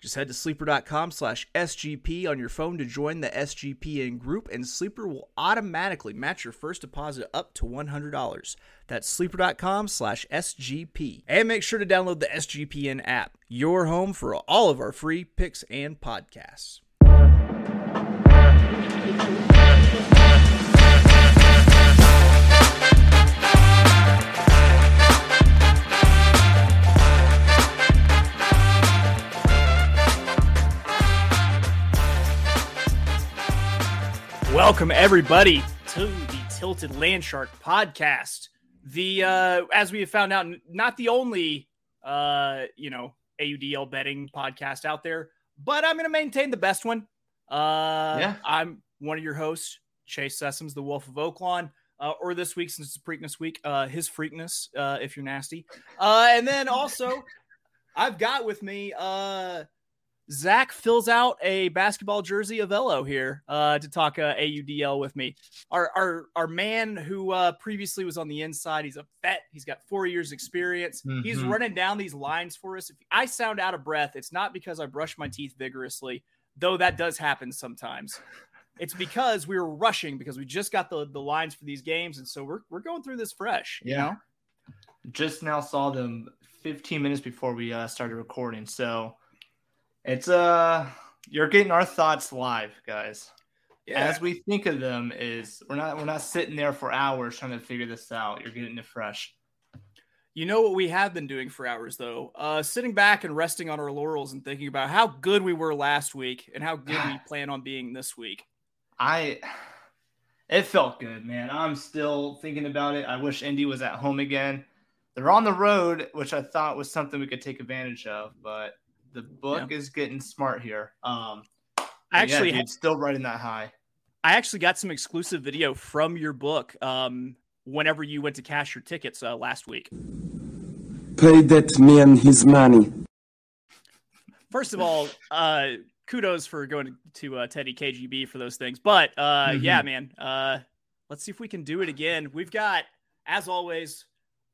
Just head to sleeper.com/SGP on your phone to join the SGPN group, and Sleeper will automatically match your first deposit up to $100. That's sleeper.com/SGP. And make sure to download the SGPN app, your home for all of our free picks and podcasts. Welcome, everybody, to the Tilted Landshark podcast. The, as we have found out, not the only, AUDL betting podcast out there, but I'm going to maintain the best one. I'm one of your hosts, Chase Sessoms, the Wolf of Oaklawn, or this week, since it's Freakness Week, his Freakness, if you're nasty. And then also, I've got with me... Zach fills out a basketball jersey Avello here to talk AUDL with me. Our man who previously was on the inside, he's a vet. He's got 4 years experience. Mm-hmm. He's running down these lines for us. If I sound out of breath, it's not because I brush my teeth vigorously, though that does happen sometimes. It's because we were rushing because we just got the lines for these games, and so we're going through this fresh. Yeah. You know? Just now saw them 15 minutes before we started recording, so... It's you're getting our thoughts live, guys. Yeah. As we think of them, is we're not sitting there for hours trying to figure this out. You're getting it fresh. You know what we have been doing for hours though, sitting back and resting on our laurels and thinking about how good we were last week and how good we plan on being this week. It felt good, man. I'm still thinking about it. I wish Indy was at home again. They're on the road, which I thought was something we could take advantage of, but. The book is getting smart here. Still riding that high. I actually got some exclusive video from your book whenever you went to cash your tickets last week. Pay that man his money. First of all, kudos for going to Teddy KGB for those things. But, man, let's see if we can do it again. We've got, as always...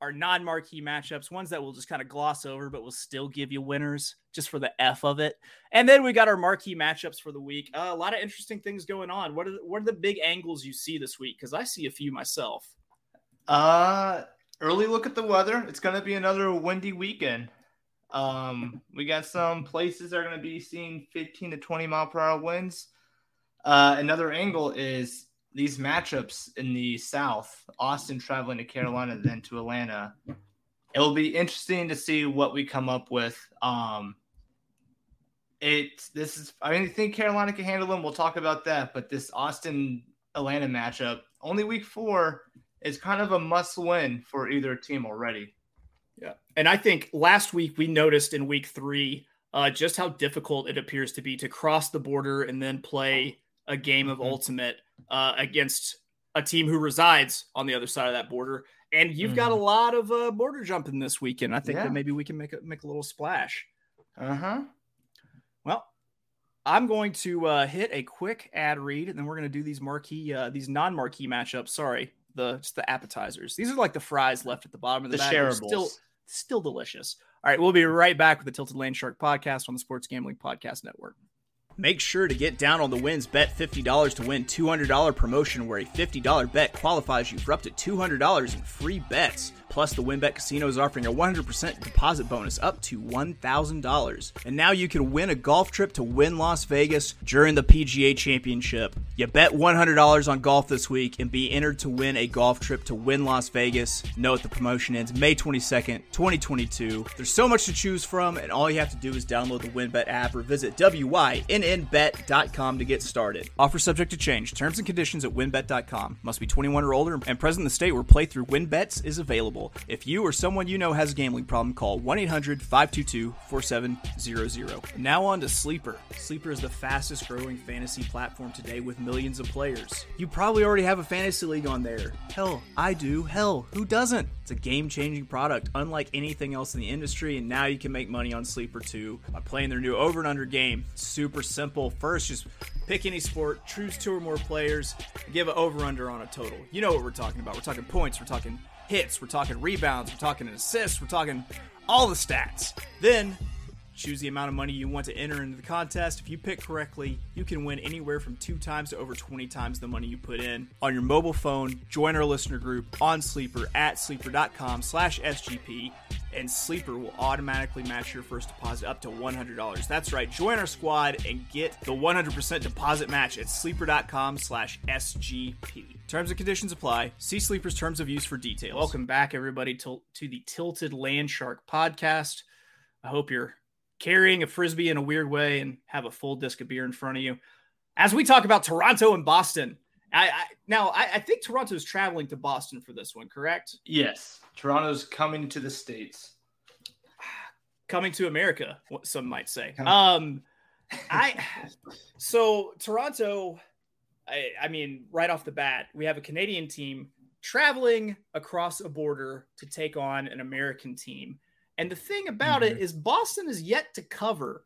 Our non-marquee matchups, ones that we'll just kind of gloss over, but we'll still give you winners just for the F of it. And then we got our marquee matchups for the week. A lot of interesting things going on. What are the big angles you see this week? Because I see a few myself. Early look at the weather. It's going to be another windy weekend. We got some places that are going to be seeing 15 to 20 mile per hour winds. Another angle is these matchups in the South, Austin traveling to Carolina, then to Atlanta. It'll be interesting to see what we come up with. I think Carolina can handle them. We'll talk about that. But this Austin-Atlanta matchup, only week 4, is kind of a must-win for either team already. Yeah, and I think last week we noticed in week 3 just how difficult it appears to be to cross the border and then play a game of ultimate against a team who resides on the other side of that border. And you've got a lot of border jumping this weekend. I think that maybe we can make a little splash. Uh-huh. Well, I'm going to hit a quick ad read, and then we're going to do these these non-marquee matchups. Sorry, just the appetizers. These are like the fries left at the bottom of the bag. Shareables. Still delicious. All right, we'll be right back with the Tilted Landshark podcast on the Sports Gambling Podcast Network. Make sure to get down on the Wynn's Bet $50 to win $200 promotion where a $50 bet qualifies you for up to $200 in free bets. Plus, the WynnBET Casino is offering a 100% deposit bonus up to $1,000. And now you can win a golf trip to Wynn Las Vegas during the PGA Championship. You bet $100 on golf this week and be entered to win a golf trip to Wynn Las Vegas. Note the promotion ends May 22nd, 2022. There's so much to choose from, and all you have to do is download the WynnBET app or visit WYNNBET.com WynnBET.com to get started. Offer subject to change. Terms and conditions at WynnBET.com. Must be 21 or older and present in the state where playthrough WynnBETs is available. If you or someone you know has a gambling problem, call 1-800-522-4700. Now on to Sleeper. Sleeper is the fastest growing fantasy platform today with millions of players. You probably already have a fantasy league on there. Hell, I do. Hell, who doesn't? It's a game-changing product, unlike anything else in the industry, and now you can make money on Sleeper too by playing their new over and under game. Super simple. First, just pick any sport, choose two or more players, give an over-under on a total. You know what we're talking about. We're talking points, we're talking hits, we're talking rebounds, we're talking assists, we're talking all the stats. Then choose the amount of money you want to enter into the contest. If you pick correctly, you can win anywhere from 2 times to over 20 times the money you put in. On your mobile phone, join our listener group on Sleeper at sleeper.com/SGP, and Sleeper will automatically match your first deposit up to $100. That's right, join our squad and get the 100% deposit match at sleeper.com/SGP. Terms and conditions apply. See Sleeper's terms of use for details. Welcome back, everybody, to the Tilted Landshark podcast. I hope you're carrying a Frisbee in a weird way and have a full disc of beer in front of you. As we talk about Toronto and Boston, I think Toronto is traveling to Boston for this one, correct? Yes. Toronto's coming to the States. Coming to America, some might say. So Toronto, I mean, right off the bat, we have a Canadian team traveling across a border to take on an American team. And the thing about it is Boston is yet to cover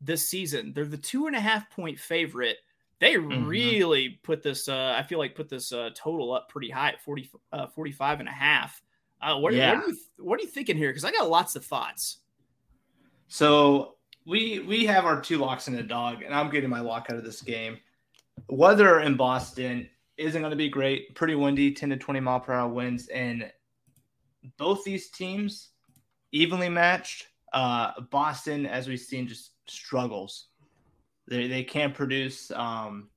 this season. They're the 2.5-point favorite. They really put this, put this total up pretty high at 45 and a half. What are you thinking here? Because I got lots of thoughts. So we have our 2 locks and a dog, and I'm getting my lock out of this game. Weather in Boston isn't going to be great. Pretty windy, 10 to 20 mile per hour winds. And both these teams evenly matched. Boston, as we've seen, just struggles. They can't produce. They'll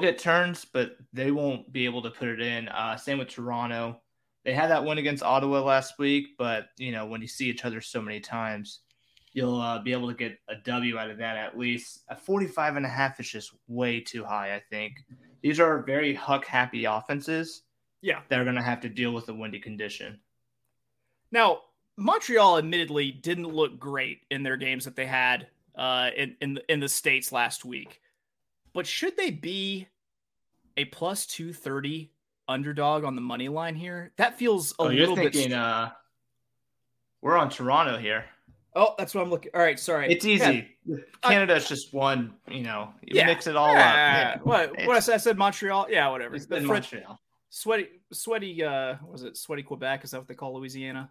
get turns, but they won't be able to put it in. Same with Toronto. They had that win against Ottawa last week, but you know, when you see each other so many times, you'll be able to get a W out of that at least. A 45 and a half is just way too high, I think. These are very Huck-happy offenses. Yeah, they're going to have to deal with the windy condition. Now, Montreal admittedly didn't look great in their games that they had in the States last week. But should they be a plus 230 underdog on the money line here? That feels a little bit... You're thinking we're on Toronto here. Oh, that's what I'm looking... All right, sorry. It's easy. Yeah. Canada's just one, you know. Mix it all up. I said Montreal? Yeah, whatever. It's been Montreal. Sweaty Quebec? Is that what they call Louisiana?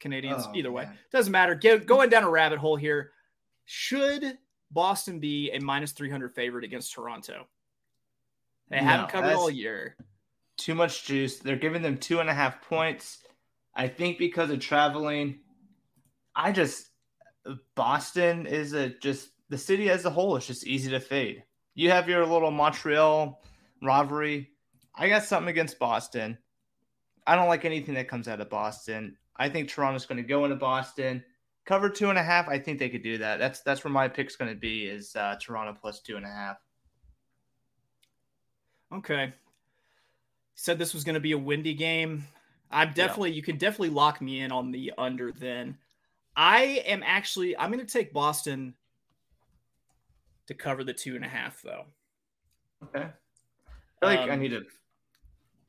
Canadians, either way. Man. Doesn't matter. Going down a rabbit hole here. Should Boston be a minus 300 favorite against Toronto? They haven't covered all year. Too much juice. They're giving them 2.5 points. I think because of traveling, Boston is the city as a whole is just easy to fade. You have your little Montreal rivalry. I got something against Boston. I don't like anything that comes out of Boston. I think Toronto's going to go into Boston. Cover 2.5. I think they could do that. That's where my pick's going to be is Toronto plus 2.5. Okay. Said this was going to be a windy game. You can definitely lock me in on the under then. I'm going to take Boston to cover the 2.5 though. Okay. I feel like I need to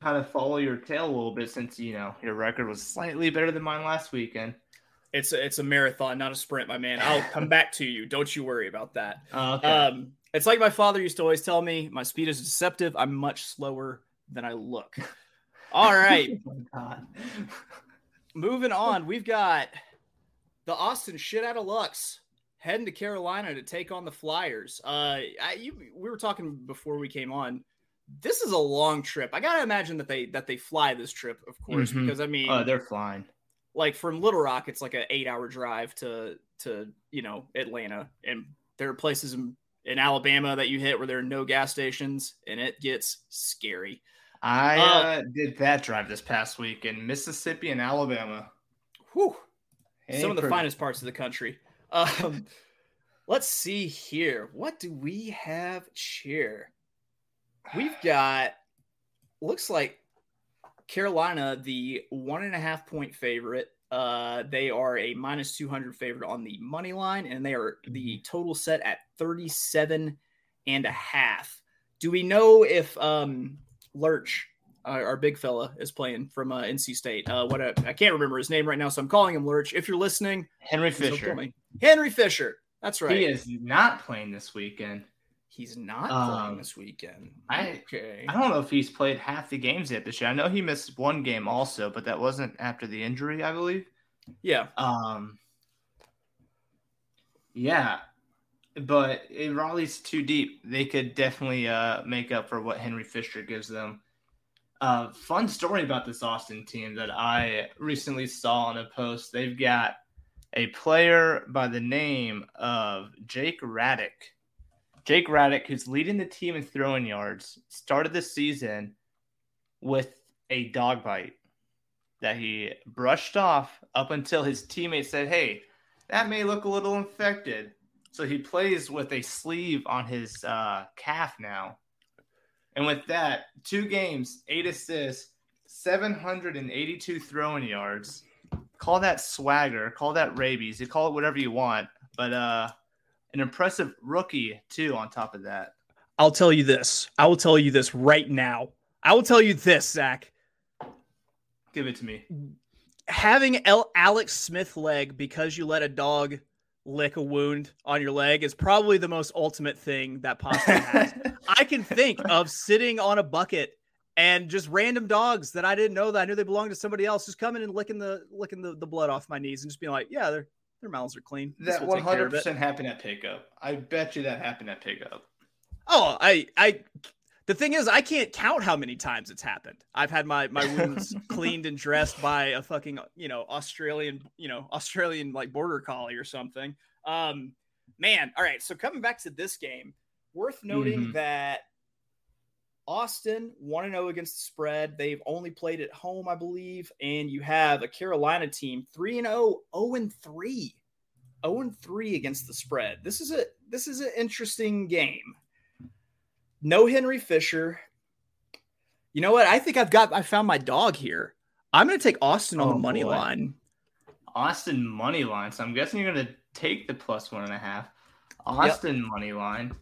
kind of follow your tail a little bit since, you know, your record was slightly better than mine last weekend. It's a marathon, not a sprint, my man. I'll come back to you. Don't you worry about that. Okay. It's like my father used to always tell me, my speed is deceptive. I'm much slower than I look. All right. Oh my God. Moving on, we've got the Austin shit out of Lux heading to Carolina to take on the Flyers. We were talking before we came on. This is a long trip. I got to imagine that they fly this trip, of course, because I mean, they're flying. Like from Little Rock, it's like an 8-hour drive to, you know, Atlanta. And there are places in Alabama that you hit where there are no gas stations and it gets scary. I did that drive this past week in Mississippi and Alabama. Whew. Some of the finest parts of the country. Let's see here. What do we have here? We've got, looks like Carolina, the 1.5 point favorite. They are a minus 200 favorite on the money line, and they are the total set at 37.5. Do we know if Lurch, our big fella, is playing from NC State? I can't remember his name right now, so I'm calling him Lurch. If you're listening, Henry Fisher. Henry Fisher. That's right. He is not playing this weekend. He's not playing this weekend. Okay. I don't know if he's played half the games yet this year. I know he missed one game also, but that wasn't after the injury, I believe. Yeah. Yeah. But Raleigh's too deep. They could definitely make up for what Henry Fisher gives them. Fun story about this Austin team that I recently saw on a post. They've got a player by the name of Jake Radick. Jake Radick, who's leading the team in throwing yards, started the season with a dog bite that he brushed off up until his teammate said, hey, that may look a little infected. So he plays with a sleeve on his calf now. And with that, 2 games, 8 assists, 782 throwing yards. Call that swagger. Call that rabies. You call it whatever you want. But an impressive rookie, too, on top of that. I'll tell you this. I will tell you this right now. I will tell you this, Zach. Give it to me. Having Alex Smith leg because you let a dog lick a wound on your leg is probably the most ultimate thing that possibly has. I can think of sitting on a bucket and just random dogs that I didn't know that I knew they belonged to somebody else just coming and licking the blood off my knees and just being like, yeah, their mouths are clean. That 100% happened at pickup. I bet you that happened at pickup. Oh, the thing is, I can't count how many times it's happened. I've had my wounds cleaned and dressed by a fucking, Australian like border collie or something. Man. All right. So coming back to this game, worth noting that Austin 1-0 against the spread. They've only played at home, I believe. And you have a Carolina team 3-0, 0-3, 0-3 against the spread. This is an interesting game. No Henry Fisher. You know what? I think I found my dog here. I'm going to take Austin on the money line. Austin money line. So I'm guessing you're going to take the plus 1.5. Austin money line.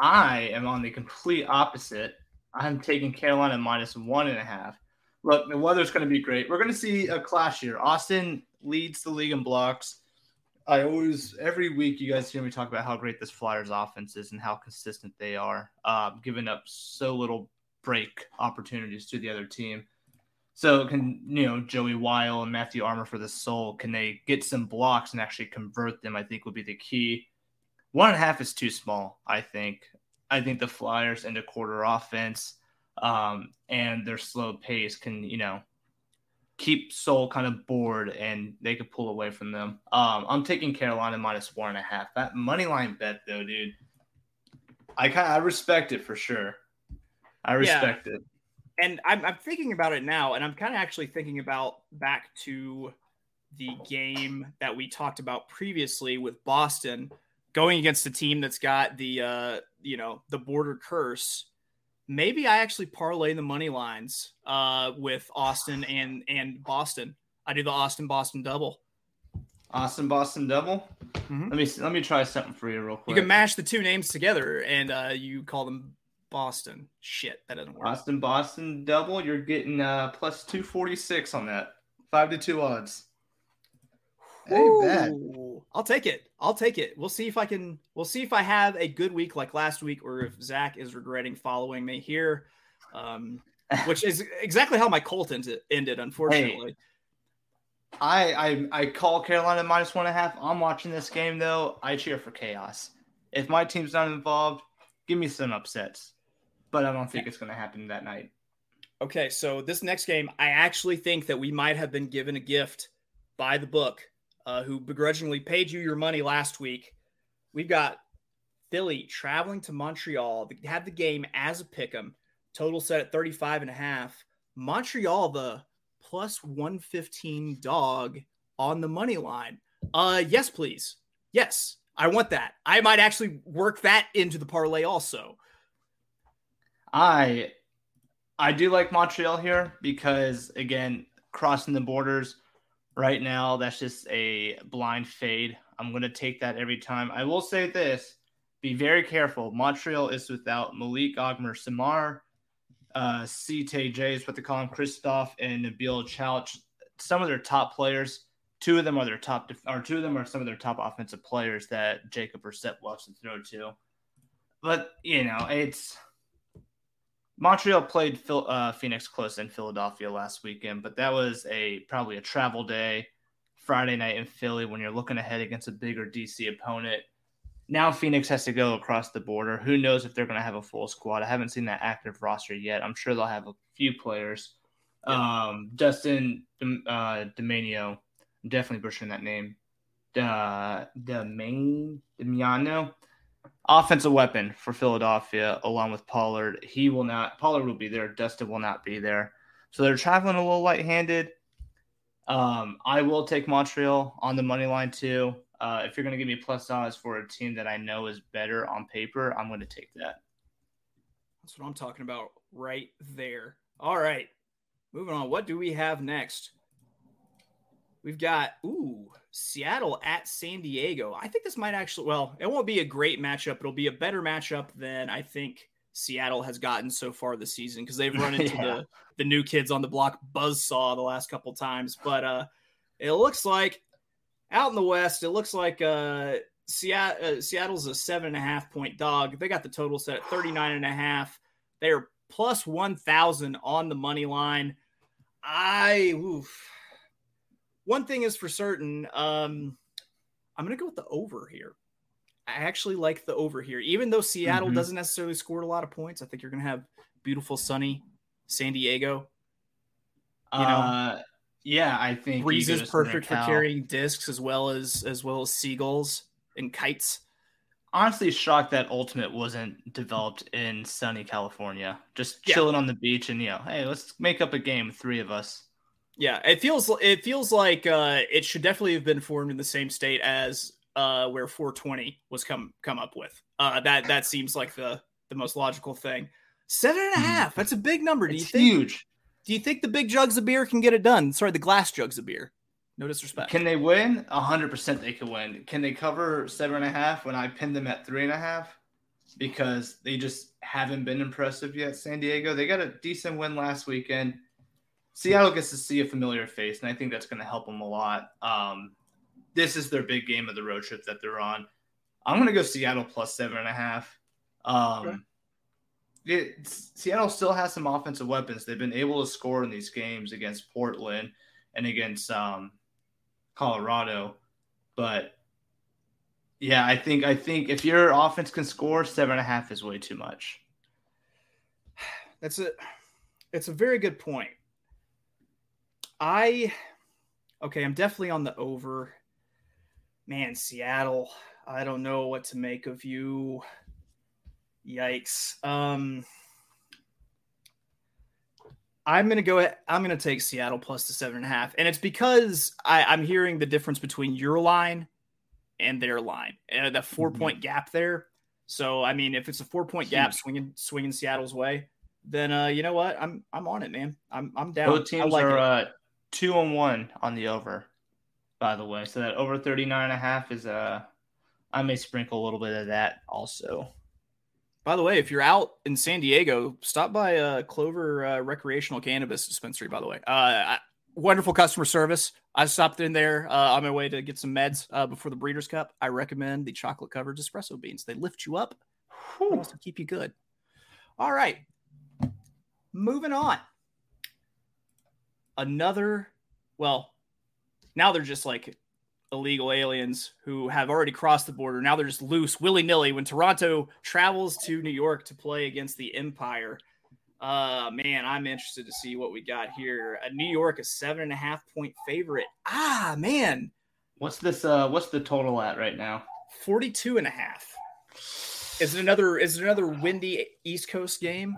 I am on the complete opposite. I'm taking Carolina minus 1.5. Look, the weather's going to be great. We're going to see a clash here. Austin leads the league in blocks. Every week you guys hear me talk about how great this Flyers offense is and how consistent they are, giving up so little break opportunities to the other team. So Joey Weil and Matthew Armour for the soul, can they get some blocks and actually convert them? I think will be the key. 1.5 is too small. I think the Flyers end a quarter offense, and their slow pace can, keep Seoul kind of bored and they could pull away from them. I'm taking Carolina minus 1.5. That money line bet though, dude, I respect it for sure. I respect it. And I'm thinking about it now, and I'm kind of actually thinking about back to the game that we talked about previously with Boston going against a team that's got the, the border curse. Maybe I actually parlay the money lines with Austin and Boston. I do the Austin-Boston double. Austin-Boston double? Mm-hmm. Let me try something for you real quick. You can mash the two names together, and you call them Boston. Shit, that doesn't work. Austin-Boston double, you're getting plus 246 on that. 5-2 odds. Ooh, hey, bad. I'll take it. We'll see if I have a good week like last week, or if Zach is regretting following me here, which is exactly how my Colt ended, unfortunately. Hey, I call Carolina minus 1.5. I'm watching this game, though. I cheer for chaos. If my team's not involved, give me some upsets. But I don't think it's going to happen that night. Okay, so this next game, I actually think that we might have been given a gift by the book, who begrudgingly paid you your money last week. We've got Philly traveling to Montreal. They had the game as a pick'em. Total set at 35.5. Montreal, the plus 115 dog on the money line. Yes, please. Yes, I want that. I might actually work that into the parlay also. I do like Montreal here because, again, crossing the borders right now, that's just a blind fade. I'm going to take that every time. I will say this. Be very careful. Montreal is without Malik Ogmer, Samar, CTJ is what they call him, Christoph, and Nabil Chouch. Some of their top players, two of them are some of their top offensive players that Jacob Brissett loves to throw to. But, you know, it's Montreal played Phoenix close in Philadelphia last weekend, but that was probably a travel day, Friday night in Philly when you're looking ahead against a bigger DC opponent. Now Phoenix has to go across the border. Who knows if they're going to have a full squad? I haven't seen that active roster yet. I'm sure they'll have a few players. Yeah. Dustin D'Amanio, I'm definitely butchering that name. D'Amanio, offensive weapon for Philadelphia, along with Pollard. Pollard will be there. Dustin will not be there. So they're traveling a little light-handed. I will take Montreal on the money line too. If you're going to give me plus odds for a team that I know is better on paper, I'm going to take that. That's what I'm talking about right there. All right. Moving on. What do we have next? We've got, Seattle at San Diego. I think this might actually, it won't be a great matchup. It'll be a better matchup than I think Seattle has gotten so far this season because they've run into the new kids on the block buzzsaw the last couple times. But it looks like out in the West, it looks like Seattle's a 7.5 point dog. They got the total set at 39.5. They are plus 1,000 on the money line. One thing is for certain, I'm going to go with the over here. I actually like the over here. Even though Seattle doesn't necessarily score a lot of points, I think you're going to have beautiful, sunny San Diego. Yeah, I think Breeze is perfect for carrying discs as well as seagulls and kites. Honestly, shocked that Ultimate wasn't developed in sunny California. Just chilling on the beach and, hey, let's make up a game, three of us. Yeah, it feels like it should definitely have been formed in the same state as where 420 was come up with. That seems like the most logical thing. 7.5. That's a big number. Do you think? Huge. Do you think the big jugs of beer can get it done? Sorry, the glass jugs of beer. No disrespect. Can they win? 100% they can win. Can they cover 7.5 when I pinned them at 3.5? Because they just haven't been impressive yet, San Diego. They got a decent win last weekend. Seattle gets to see a familiar face, and I think that's going to help them a lot. This is their big game of the road trip that they're on. I'm going to go Seattle plus 7.5. Okay. Seattle still has some offensive weapons. They've been able to score in these games against Portland and against Colorado. But, yeah, I think if your offense can score, 7.5 is way too much. It's a very good point. I'm definitely on the over. Man, Seattle, I don't know what to make of you. Yikes. I'm going to take Seattle plus the 7.5. And it's because I'm hearing the difference between your line and their line and the 4 point gap there. So, I mean, if it's a 4 point gap swinging Seattle's way, then you know what? I'm on it, man. I'm down. Both teams are 2-1 on the over, by the way. So that over 39.5 is I may sprinkle a little bit of that also. By the way, if you're out in San Diego, stop by Clover Recreational Cannabis Dispensary, by the way. Wonderful customer service. I stopped in there on my way to get some meds before the Breeders' Cup. I recommend the chocolate-covered espresso beans. They lift you up. They also keep you good. All right. Moving on. Now they're just like illegal aliens who have already crossed the border. Now they're just loose willy-nilly when Toronto travels to New York to play against the Empire. Man, I'm interested to see what we got here. New York, a 7.5 point favorite. Man. What's this? What's the total at right now? 42.5. Is it another windy East Coast game?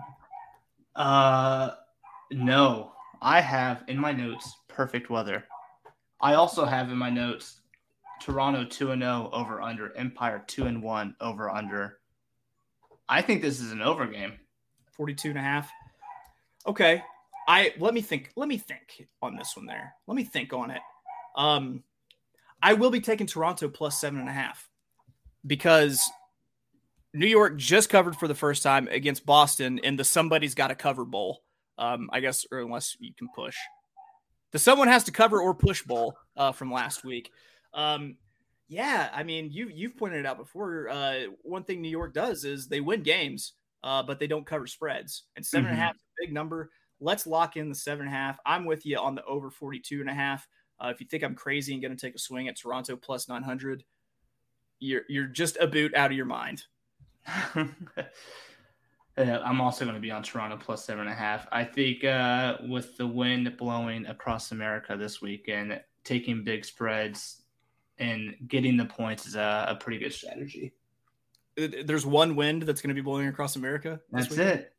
No, I have in my notes, perfect weather. I also have in my notes Toronto 2-0 over under. Empire 2-1 over under. I think this is an over game. 42.5. Okay. Let me think on this one there. Let me think on it. I will be taking Toronto plus 7.5 because New York just covered for the first time against Boston in the somebody's got to cover bowl. I guess, or unless you can push. The someone has to cover or push bowl from last week. Yeah, I mean, you've pointed it out before. One thing New York does is they win games, but they don't cover spreads. And 7.5 is a big number. Let's lock in the 7.5. I'm with you on the over 42.5. If you think I'm crazy and going to take a swing at Toronto plus 900, you're just a boot out of your mind. I'm also going to be on Toronto plus 7.5. I think with the wind blowing across America this weekend, taking big spreads and getting the points is a pretty good strategy. There's one wind that's going to be blowing across America. That's weekend? It.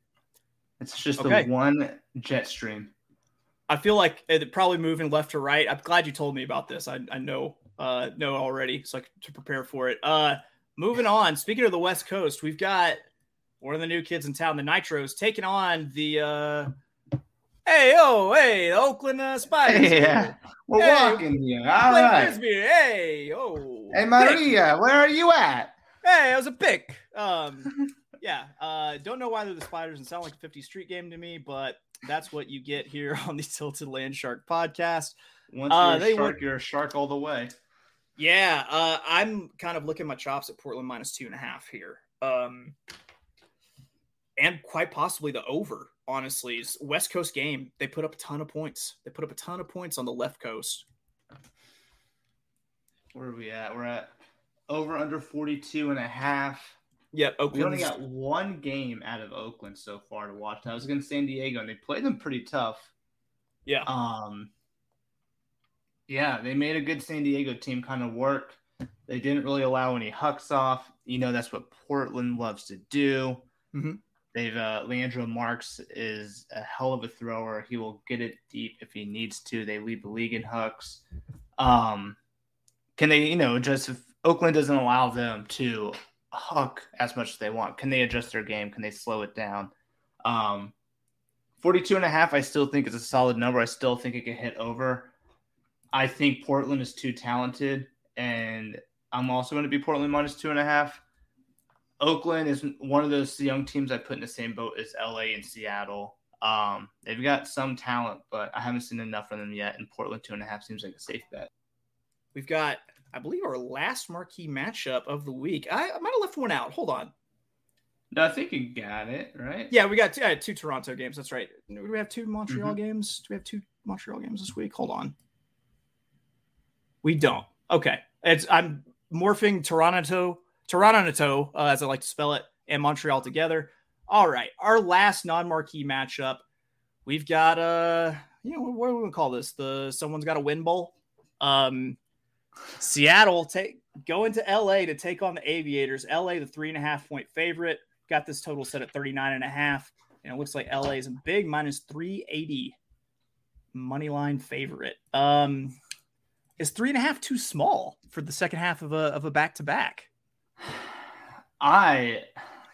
It's just okay. The one jet stream. I feel like it probably moving left to right. I'm glad you told me about this. I know already, so I to prepare for it. Moving on. Speaking of the West Coast, we've got one of the new kids in town, the Nitros, taking on the Oakland Spiders. Yeah, we're walking here. All right. Hey, Maria, pick. Where are you at? Hey, it was a pick. Don't know why they're the Spiders and sound like a 50s street game to me, but that's what you get here on the Tilted Landshark podcast. Once you're a shark all the way. Yeah, I'm kind of looking my chops at Portland minus 2.5 here. And quite possibly the over, honestly. It's West Coast game. They put up a ton of points. They put up a ton of points on the left coast. Where are we at? We're at over under 42.5. Yeah, Oakland. We only got one game out of Oakland so far to watch. That was against San Diego, and they played them pretty tough. Yeah. Yeah, they made a good San Diego team kind of work. They didn't really allow any hucks off. You know, that's what Portland loves to do. Mm-hmm. They've Leandro Marx is a hell of a thrower. He will get it deep if he needs to. They lead the league in hucks. Can they, just if Oakland doesn't allow them to huck as much as they want, can they adjust their game? Can they slow it down? 42.5, I still think is a solid number. I still think it can hit over. I think Portland is too talented, and I'm also going to be Portland minus 2.5. Oakland is one of those young teams I put in the same boat as LA and Seattle. They've got some talent, but I haven't seen enough from them yet. And Portland 2.5 seems like a safe bet. We've got, I believe, our last marquee matchup of the week. I might have left one out. Hold on. No, I think you got it, right? Yeah, we got two Toronto games. That's right. Do we have two Montreal games? Do we have two Montreal games this week? Hold on. We don't. Okay. I'm morphing Toronto, as I like to spell it, and Montreal together. All right. Our last non-marquee matchup. We've got, what are we going to call this? The someone's got a win bowl. Seattle going to LA to take on the Aviators. LA, the 3.5 point favorite. Got this total set at 39.5. And it looks like LA is a big minus 380 money line favorite. Is 3.5 too small for the second half of a back-to-back? I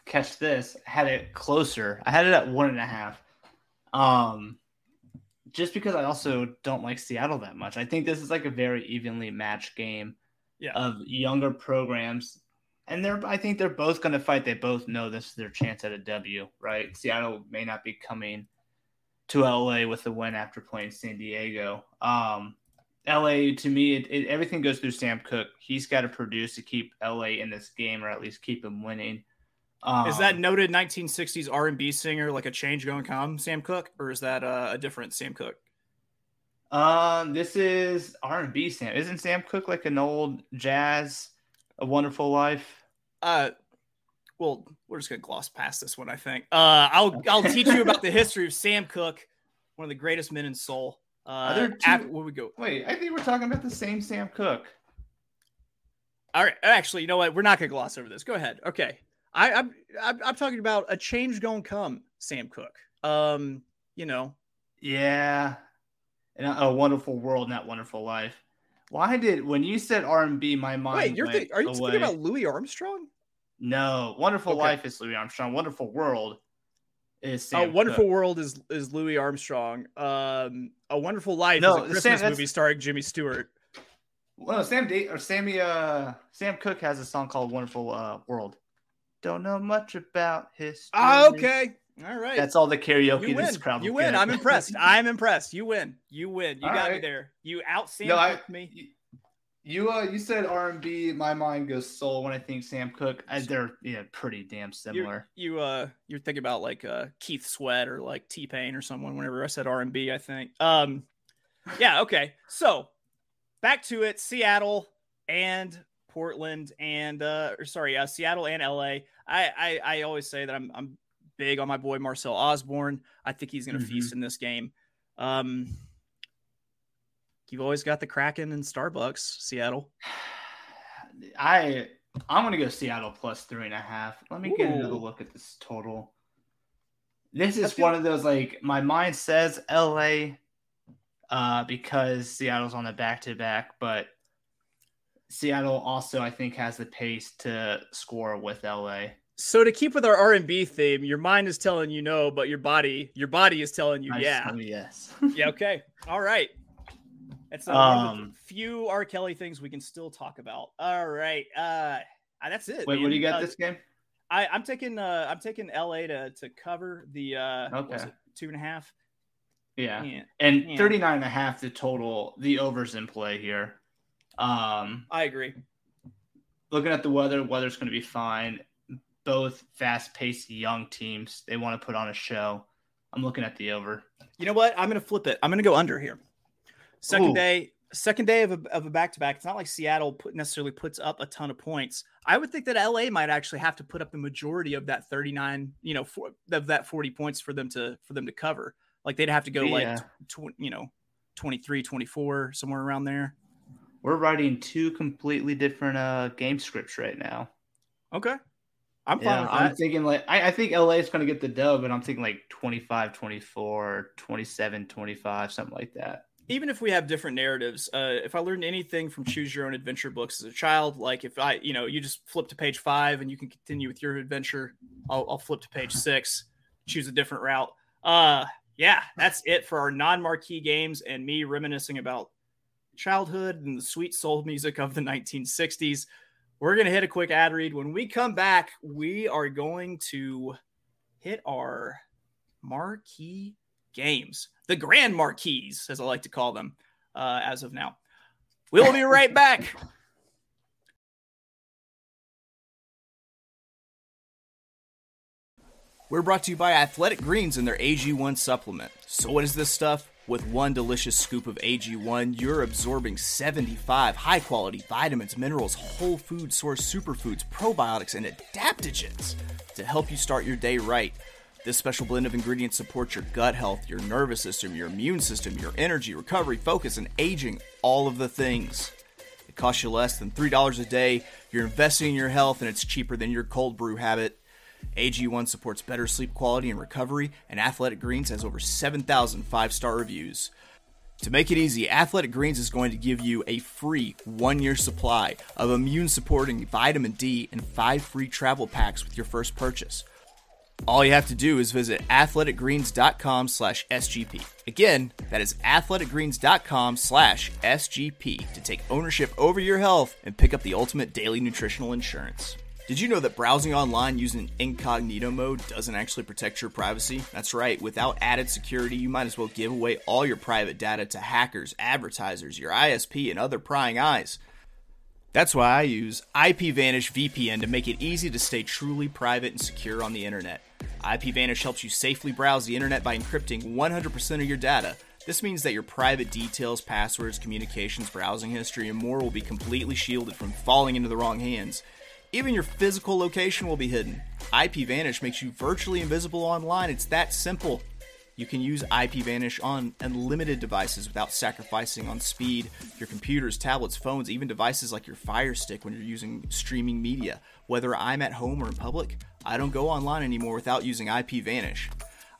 catch this, had it closer. I had it at 1.5. Just because I also don't like Seattle that much. I think this is like a very evenly matched game of younger programs. And I think they're both going to fight. They both know this is their chance at a W, right? Seattle may not be coming to LA with a win after playing San Diego. LA, to me, everything goes through Sam Cooke. He's got to produce to keep LA in this game, or at least keep him winning. Is that noted 1960s R&B singer like a change going come Sam Cooke, or is that a different Sam Cooke? This is R&B Sam. Isn't Sam Cooke like an old jazz, A Wonderful Life? Well, we're just gonna gloss past this one, I think. I'll teach you about the history of Sam Cooke, one of the greatest men in soul. Where we go? Wait, I think we're talking about the same Sam Cooke. All right, actually, you know what? We're not gonna gloss over this. Go ahead. Okay, I'm talking about a change gonna come, Sam Cooke. Yeah, and A Wonderful World, not Wonderful Life. Why did, when you said RMB, my mind Wait, are you thinking about Louis Armstrong? No. Wonderful Life is Louis Armstrong. Wonderful World is Sam Cooke. Wonderful World is Louis Armstrong. A Wonderful Life is a Christmas movie starring Jimmy Stewart. Well, Sam Cooke has a song called Wonderful World. Don't know much about history. Oh, okay. All right. That's all the karaoke this crowd. You win. I'm impressed. I'm impressed. You win. You win. You all got me there. You out-Sam-Cooked me. You said R&B. My mind goes soul when I think Sam Cooke. They're pretty damn similar. You're thinking about like Keith Sweat or like T-Pain or someone. Whenever I said R&B, I think. Yeah. Okay. So back to it. Seattle and Portland and Seattle and L.A. I always say that I'm big on my boy Marcel Osborne. I think he's going to feast in this game. You've always got the Kraken and Starbucks, Seattle. I'm going to go Seattle plus 3.5. Let me get another look at this total. This is one of those, like, my mind says LA because Seattle's on the back-to-back, but Seattle also, I think, has the pace to score with LA. So to keep with our R&B theme, your mind is telling you no, but your body is telling you yes. Yeah, okay. All right. That's one of the few R. Kelly things we can still talk about. All right. That's it. Wait, what do you got this game? I'm taking LA to cover the 2.5. Yeah. And 39.5 the total, the overs in play here. I agree. Looking at the weather's going to be fine. Both fast-paced young teams. They want to put on a show. I'm looking at the over. You know what? I'm going to flip it. I'm going to go under here. Second day of a back-to-back. It's not like Seattle necessarily puts up a ton of points. I would think that LA might actually have to put up the majority of that 39, of that 40 points for them to cover. Like they'd have to go 23, 24, somewhere around there. We're writing two completely different game scripts right now. Okay. I'm fine with that. I'm thinking I think LA is going to get the dub, and I'm thinking 25, 24, 27, 25, something like that. Even if we have different narratives, if I learned anything from Choose Your Own Adventure books as a child, like if I, you just flip to page 5 and you can continue with your adventure, I'll flip to page 6, choose a different route. Yeah, that's it for our non-marquee games and me reminiscing about childhood and the sweet soul music of the 1960s. We're going to hit a quick ad read. When we come back, we are going to hit our marquee games. The Grand Marquees, as I like to call them, as of now. We'll be right back. We're brought to you by Athletic Greens and their AG1 supplement. So what is this stuff? With one delicious scoop of AG1, you're absorbing 75 high-quality vitamins, minerals, whole food source superfoods, probiotics, and adaptogens to help you start your day right. This special blend of ingredients supports your gut health, your nervous system, your immune system, your energy, recovery, focus, and aging, all of the things. It costs you less than $3 a day. You're investing in your health, and it's cheaper than your cold brew habit. AG1 supports better sleep quality and recovery, and Athletic Greens has over 7,000 five-star reviews. To make it easy, Athletic Greens is going to give you a free 1-year supply of immune-supporting vitamin D and 5 free travel packs with your first purchase. All you have to do is visit athleticgreens.com/SGP. Again, that is athleticgreens.com/SGP to take ownership over your health and pick up the ultimate daily nutritional insurance. Did you know that browsing online using incognito mode doesn't actually protect your privacy? That's right. Without added security, you might as well give away all your private data to hackers, advertisers, your ISP, and other prying eyes. That's why I use IPVanish VPN to make it easy to stay truly private and secure on the internet. IPVanish helps you safely browse the internet by encrypting 100% of your data. This means that your private details, passwords, communications, browsing history, and more will be completely shielded from falling into the wrong hands. Even your physical location will be hidden. IPVanish makes you virtually invisible online. It's that simple. You can use IPVanish on unlimited devices without sacrificing on speed. Your computers, tablets, phones, even devices like your Fire Stick when you're using streaming media. Whether I'm at home or in public, I don't go online anymore without using IPVanish.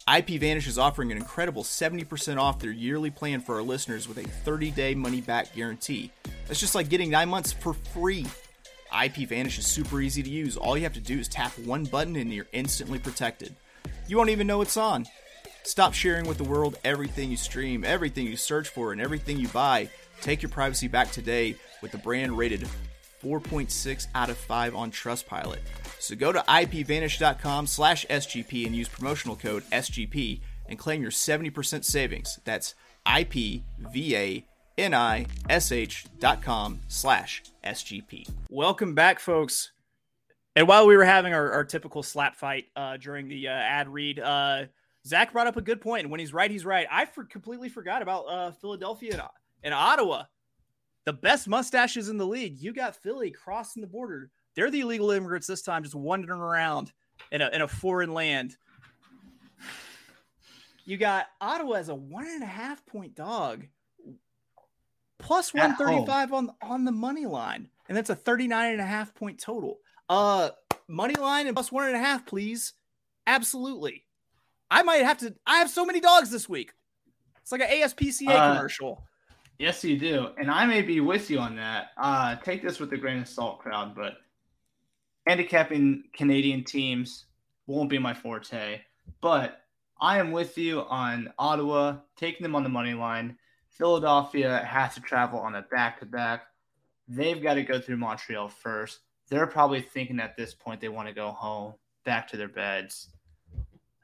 IPVanish is offering an incredible 70% off their yearly plan for our listeners with a 30-day money-back guarantee. That's just like getting 9 months for free. IPVanish is super easy to use. All you have to do is tap one button and you're instantly protected. You won't even know it's on. Stop sharing with the world everything you stream, everything you search for, and everything you buy. Take your privacy back today with the brand rated 4.6 out of 5 on Trustpilot. So go to IPVanish.com/SGP and use promotional code SGP and claim your 70% savings. That's IPVanish.com/SGP. Welcome back, folks. And while we were having our typical slap fight during the ad read, Zach brought up a good point. And when he's right, he's right. I completely forgot about Philadelphia and Ottawa. The best mustaches in the league. You got Philly crossing the border. They're the illegal immigrants this time, just wandering around in a foreign land. You got Ottawa as a 1.5 point dog, plus 135 on the money line, and that's a 39.5 point total. Money line and plus 1.5, please. Absolutely. I might have to. I have so many dogs this week. It's like an ASPCA commercial. Yes, you do. And I may be with you on that. Take this with a grain of salt, crowd, but handicapping Canadian teams won't be my forte. But I am with you on Ottawa, taking them on the money line. Philadelphia has to travel on a back-to-back. They've got to go through Montreal first. They're probably thinking at this point they want to go home, back to their beds.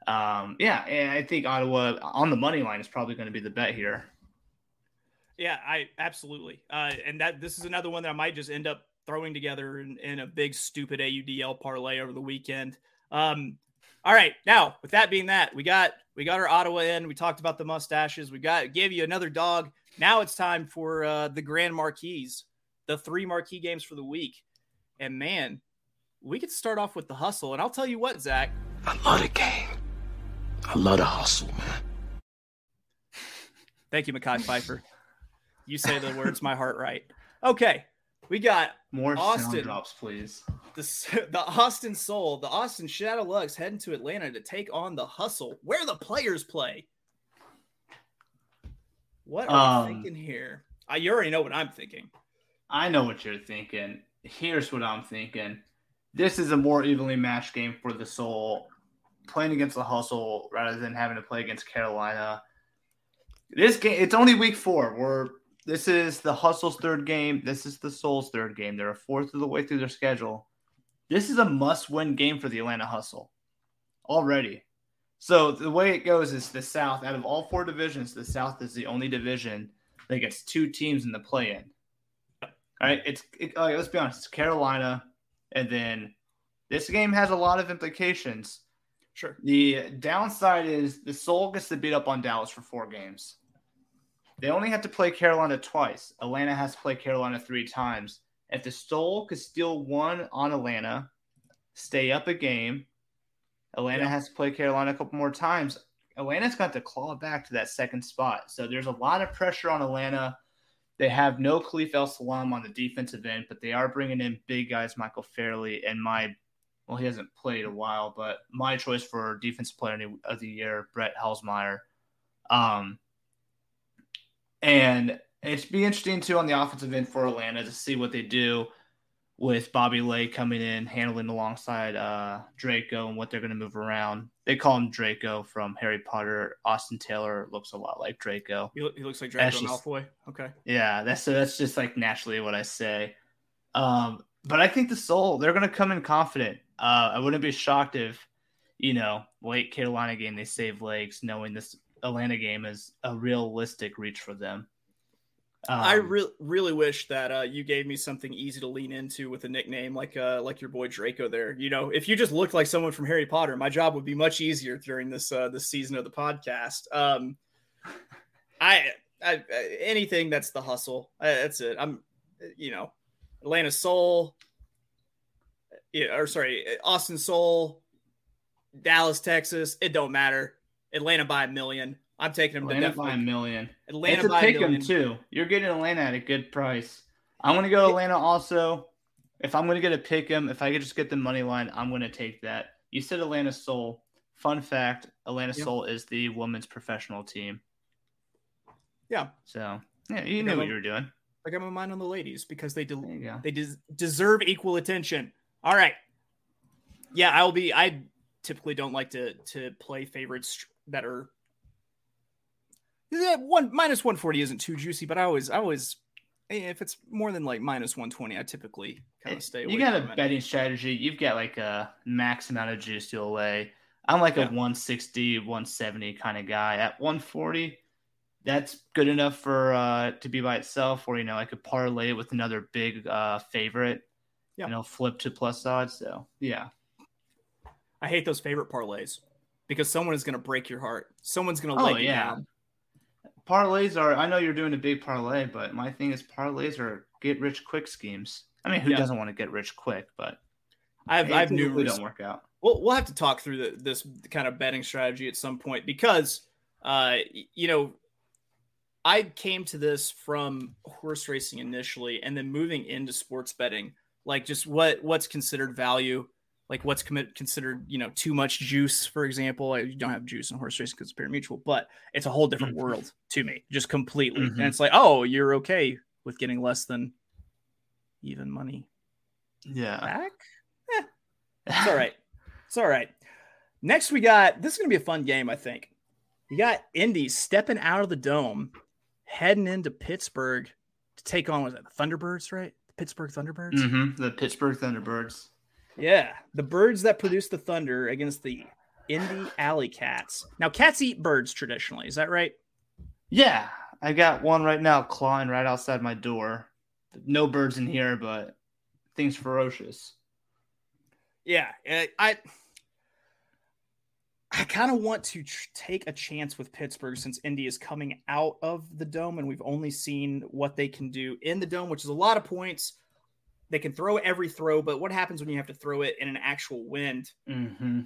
Yeah, and I think Ottawa on the money line is probably going to be the bet here. Yeah, I absolutely. And this is another one that I might just end up throwing together in a big, stupid AUDL parlay over the weekend. All right. Now, with that being that, we got our Ottawa in. We talked about the mustaches. Gave you another dog. Now it's time for the Grand Marquis, the three marquee games for the week. And, man, we could start off with the hustle. And I'll tell you what, Zach. I love the game. I love the hustle, man. Thank you, Mekhi Phifer. You say the words, my heart right. Okay, we got more Austin sound drops, please. The Austin Soul, the Austin Shadow Lux heading to Atlanta to take on the Hustle, where the players play. What are you thinking here? You already know what I'm thinking. I know what you're thinking. Here's what I'm thinking. This is a more evenly matched game for the Soul, playing against the Hustle rather than having to play against Carolina. This game, it's only week 4. This is the Hustle's third game. This is the Soul's third game. They're a fourth of the way through their schedule. This is a must-win game for the Atlanta Hustle already. So the way it goes is the South, out of all 4 divisions, the South is the only division that gets 2 teams in the play-in. All right, let's be honest. It's Carolina, and then this game has a lot of implications. Sure. The downside is the Soul gets to beat up on Dallas for 4 games. They only have to play Carolina twice. Atlanta has to play Carolina 3 times. If the Soul could steal one on Atlanta, stay up a game, Atlanta has to play Carolina a couple more times. Atlanta's got to claw back to that second spot. So there's a lot of pressure on Atlanta. They have no Khalif El Salam on the defensive end, but they are bringing in big guys, Michael Fairley, and he hasn't played a while, but my choice for Defensive Player of the Year, Brett Helsmeyer. And it'd be interesting, too, on the offensive end for Atlanta to see what they do with Bobby Lay coming in, handling alongside Draco and what they're going to move around. They call him Draco from Harry Potter. Austin Taylor looks a lot like Draco. He looks like Draco Malfoy. Okay. Yeah, that's just like naturally what I say. But I think the Soul, they're going to come in confident. I wouldn't be shocked if, late Carolina game, they save legs knowing this – Atlanta game is a realistic reach for them. I really wish that you gave me something easy to lean into with a nickname like your boy Draco there. If you just looked like someone from Harry Potter, my job would be much easier during this season of the podcast. Anything that's the Hustle. That's it. I'm, Atlanta Soul. Yeah, or sorry, Austin Soul, Dallas, Texas. It don't matter. Atlanta by $1 million. I'm taking them Atlanta to by $1 million. Atlanta by $1 million. It's a pick 'em, too. You're getting Atlanta at a good price. I'm going to go Atlanta also. If I'm going to get a pick 'em, if I could just get the money line, I'm going to take that. You said Atlanta Soul. Fun fact, Atlanta Soul is the women's professional team. Yeah. So, yeah, you knew what you were doing. I got my mind on the ladies because they deserve equal attention. All right. Yeah, I'll be. I typically don't like to play favorites that are -140 isn't too juicy, but I always if it's more than like -120, I typically kind of stay away. You got a betting strategy. You've got like a max amount of juice to lay. I'm like a 160, 170 kind of guy. At 140, that's good enough for to be by itself, or I could parlay it with another big favorite. Yeah. And I'll flip to plus odds. So, yeah. I hate those favorite parlays because someone is going to break your heart. Someone's going to let you down. Parlays are, I know you're doing a big parlay, but my thing is parlays are get rich quick schemes. I mean, who doesn't want to get rich quick, but I've numerous don't work out. We'll have to talk through this kind of betting strategy at some point because, I came to this from horse racing initially and then moving into sports betting. Like just what's considered value, like what's considered, too much juice, for example. You don't have juice in horse racing because it's pari-mutuel, but it's a whole different world to me, just completely. Mm-hmm. And it's like, oh, you're okay with getting less than even money. Yeah. Back? It's all right. It's all right. Next we got, this is going to be a fun game, I think. You got Indy stepping out of the dome, heading into Pittsburgh to take on, was it Thunderbirds, right? Pittsburgh Thunderbirds? Mm-hmm. The Pittsburgh Thunderbirds. Yeah. The birds that produce the thunder against the Indy Alley Cats. Now, cats eat birds traditionally. Is that right? Yeah. I got one right now clawing right outside my door. No birds in here, but things ferocious. Yeah. I kind of want to take a chance with Pittsburgh since Indy is coming out of the dome and we've only seen what they can do in the dome, which is a lot of points. They can throw every throw, but what happens when you have to throw it in an actual wind? Mm-hmm.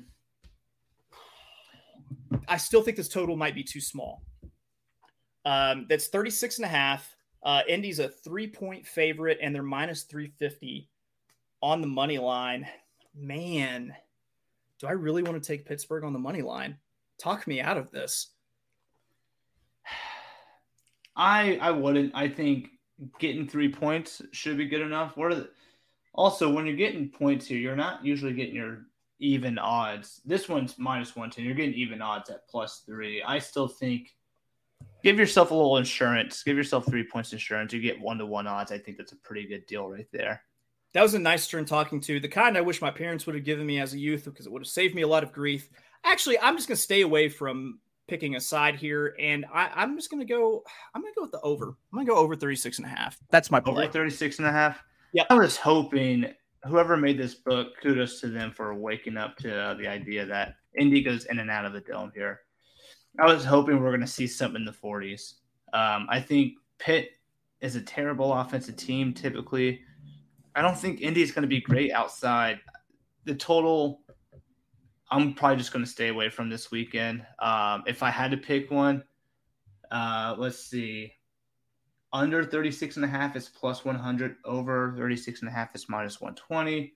I still think this total might be too small. That's 36.5. Indy's a 3-point favorite and they're -350 on the money line. Man. Do I really want to take Pittsburgh on the money line? Talk me out of this. I wouldn't. I think getting 3 points should be good enough. Also, when you're getting points here, you're not usually getting your even odds. This one's -110. You're getting even odds at +3. I still think give yourself a little insurance. Give yourself 3 points insurance. You get 1-to-1 odds. I think that's a pretty good deal right there. That was a nice turn talking to. The kind I wish my parents would have given me as a youth because it would have saved me a lot of grief. Actually, I'm just going to stay away from picking a side here, and I'm just going to go – I'm going to go with the over. I'm going to go over 36.5. That's my play. Over 36.5? Yeah. I was hoping whoever made this book, kudos to them for waking up to the idea that Indy goes in and out of the dome here. I was hoping we're going to see something in the 40s. I think Pitt is a terrible offensive team typically – I don't think Indy is going to be great outside. The total, I'm probably just going to stay away from this weekend. If I had to pick one, let's see. Under 36.5 is +100. Over 36.5 is -120.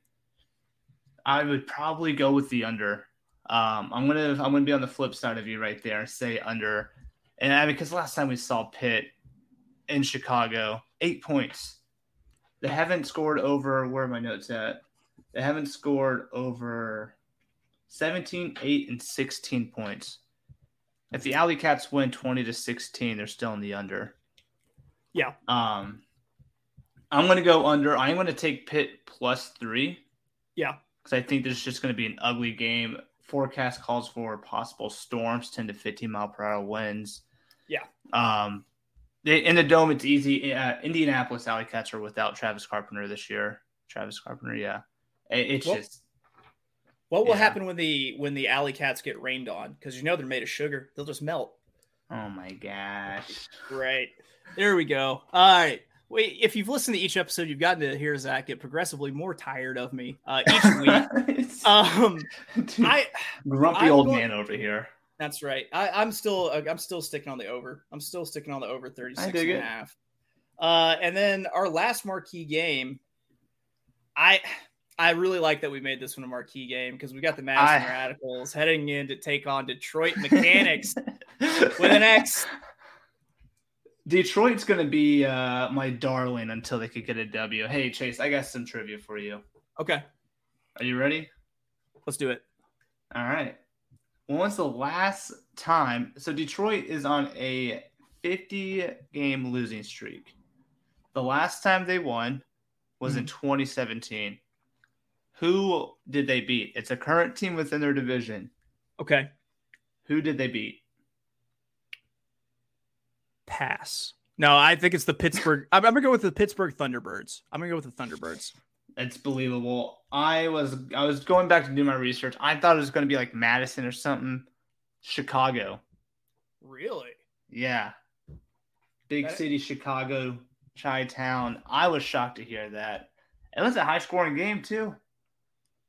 I would probably go with the under. I'm gonna be on the flip side of you right there and say under. And because last time we saw Pitt in Chicago, 8 points. They haven't scored over, where are my notes at? They haven't scored over 17, 8, and 16 points. If the Alley Cats win 20-16, they're still in the under. Yeah. I'm going to go under. I'm going to take Pitt +3. Yeah. Because I think this is just going to be an ugly game. Forecast calls for possible storms, 10 to 15 mile per hour winds. Yeah. In the dome, it's easy. Indianapolis Alley Cats are without Travis Carpenter this year. Travis Carpenter, yeah. What will happen when the Alley Cats get rained on? Because they're made of sugar. They'll just melt. Oh, my gosh. Right. There we go. All right. Wait, if you've listened to each episode, you've gotten to hear Zach get progressively more tired of me each week. Dude, grumpy old man over here. That's right. I'm still sticking on the over. I'm still sticking on the over 36.5. And then our last marquee game. I really like that we made this one a marquee game because we got the Madison Radicals heading in to take on Detroit Mechanics with an X. Detroit's going to be my darling until they could get a W. Hey, Chase, I got some trivia for you. Okay. Are you ready? Let's do it. All right. When was the last time? So Detroit is on a 50-game losing streak. The last time they won was in 2017. Who did they beat? It's a current team within their division. Okay. Who did they beat? Pass. No, I think it's the Pittsburgh. I'm going to go with the Pittsburgh Thunderbirds. It's believable. I was going back to do my research. I thought it was going to be like Madison or something. Chicago. Really? Yeah. Big city, Chicago, Chi-Town. I was shocked to hear that. And that's a high-scoring game, too.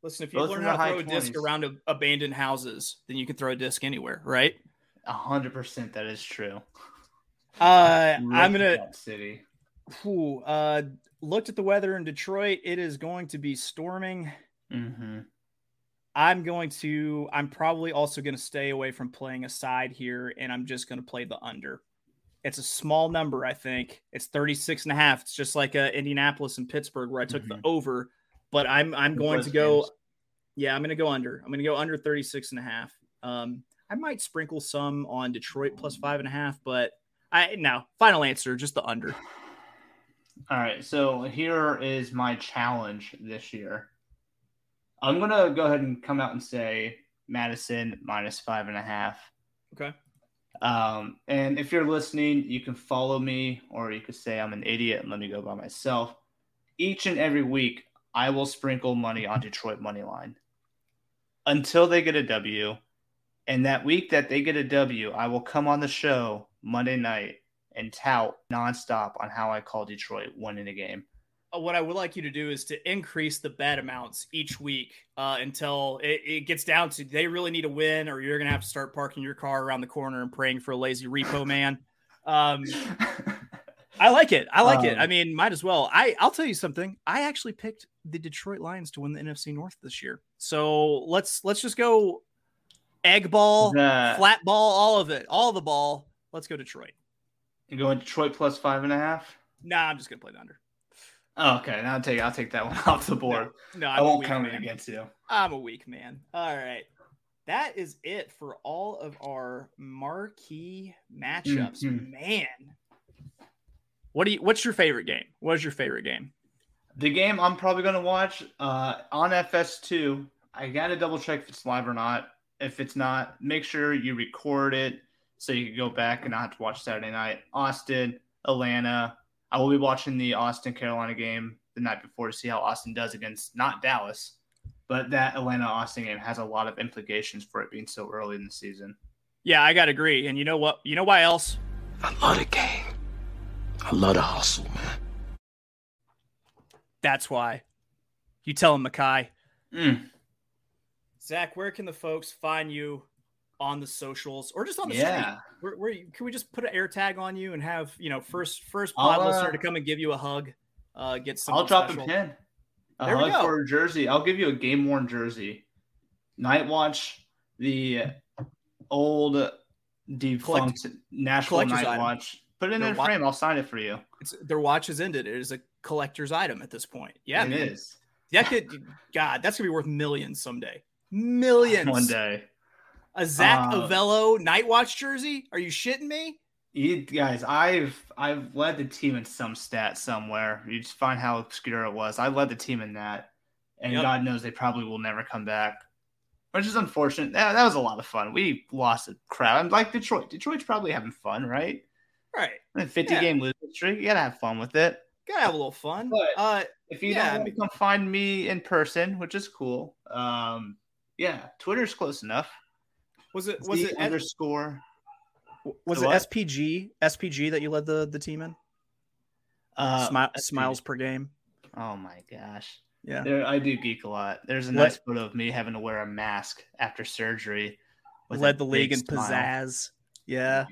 Listen, if you learn how to throw a disc around abandoned houses, then you can throw a disc anywhere, right? 100% that is true. I'm going to... looked at the weather in Detroit. It is going to be storming. Mm-hmm. I'm probably also going to stay away from playing a side here, and I'm just going to play the under. It's a small number, I think. It's 36.5. It's just like Indianapolis and Pittsburgh where I took the over, but I'm going to go. Games. Yeah, I'm going to go under. I'm going to go under 36.5. I might sprinkle some on Detroit plus 5.5, but final answer, just the under. All right, so here is my challenge this year. I'm going to go ahead and come out and say Madison minus 5.5. Okay. And if you're listening, you can follow me, or you could say I'm an idiot and let me go by myself. Each and every week, I will sprinkle money on Detroit money line until they get a W. And that week that they get a W, I will come on the show Monday night and tout nonstop on how I call Detroit winning a game. What I would like you to do is to increase the bet amounts each week until it gets down to they really need a win, or you're going to have to start parking your car around the corner and praying for a lazy repo man. I like it. I mean, might as well. I'll tell you something. I actually picked the Detroit Lions to win the NFC North this year. So let's just go egg ball, flat ball, all of it, all the ball. Let's go Detroit. You're going Detroit plus 5.5? Nah, I'm just going to play the under. Oh, okay, now I'll take that one off the board. No, I won't count it against you. I'm a weak man. All right. That is it for all of our marquee matchups. Mm-hmm. Man. What's your favorite game? What is your favorite game? The game I'm probably going to watch on FS2. I got to double check if it's live or not. If it's not, make sure you record it so you can go back and not have to watch Saturday night. Austin, Atlanta. I will be watching the Austin-Carolina game the night before to see how Austin does against not Dallas, but that Atlanta-Austin game has a lot of implications for it being so early in the season. Yeah, I got to agree. And you know what? You know why else? I love the game. I love the hustle, man. That's why. You tell him, Mekhi. Zach, where can the folks find you on the socials or just on the street? Where can we just put an air tag on you and have, first pod listener to come and give you a hug, get some. I'll drop a pin. A hug for a jersey. I'll give you a game worn jersey. Night Watch, the old defunct National Night Watch. Put it in a frame. I'll sign it for you. Their watch is ended. It is a collector's item at this point. Yeah, it is. That's gonna be worth millions someday. Millions one day. A Zach Avello Night Watch jersey? Are you shitting me? You guys, I've led the team in some stat somewhere. You just find how obscure it was. I led the team in that, and God knows they probably will never come back, which is unfortunate. That was a lot of fun. We lost a crowd. I'm like Detroit. Detroit's probably having fun, right? Right. A 50-game losing streak. You gotta have fun with it. Gotta have a little fun. But if you don't want to come find me in person, which is cool. Twitter's close enough. Was it underscore? Was it SPG that you led the team in? Smiles per game. Oh my gosh! Yeah, I do geek a lot. There's a nice photo of me having to wear a mask after surgery. Led the league in pizzazz. Yeah,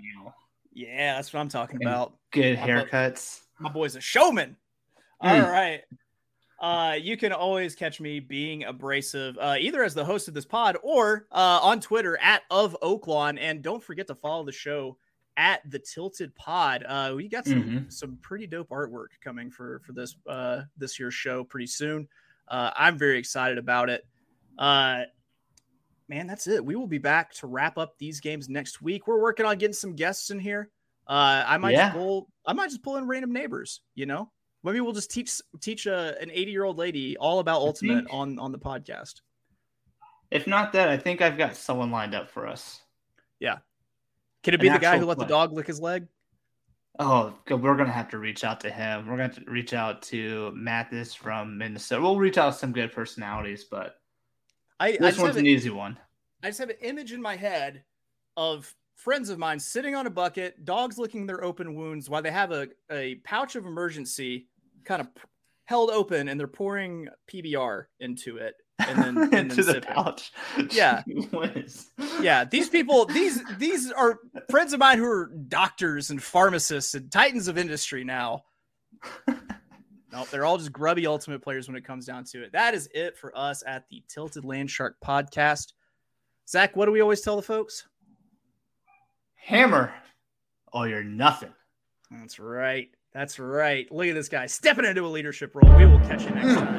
yeah, that's what I'm talking about. Good haircuts. My boy's a showman. All right. You can always catch me being abrasive, either as the host of this pod or on Twitter @OfOaklawn. And don't forget to follow the show at the Tilted Pod. We got some pretty dope artwork coming for this this year's show pretty soon. I'm very excited about it. Man, that's it. We will be back to wrap up these games next week. We're working on getting some guests in here. I might just pull in random neighbors, you know. Maybe we'll just teach an 80-year-old lady all about Ultimate on the podcast. If not that, I think I've got someone lined up for us. Yeah. Can it be the guy who let the dog lick his leg? Oh, we're going to have to reach out to him. We're going to reach out to Mathis from Minnesota. We'll reach out to some good personalities, but this one's an easy one. I just have an image in my head of friends of mine sitting on a bucket, dogs licking their open wounds while they have a pouch of emergency kind of held open, and they're pouring PBR into it. And then into the pouch. Yeah. Yeah. These people, these are friends of mine who are doctors and pharmacists and titans of industry now. Nope, they're all just grubby Ultimate players when it comes down to it. That is it for us at the Tilted Landshark podcast. Zach, what do we always tell the folks? Hammer or you're nothing. That's right. That's right. Look at this guy stepping into a leadership role. We will catch you next time.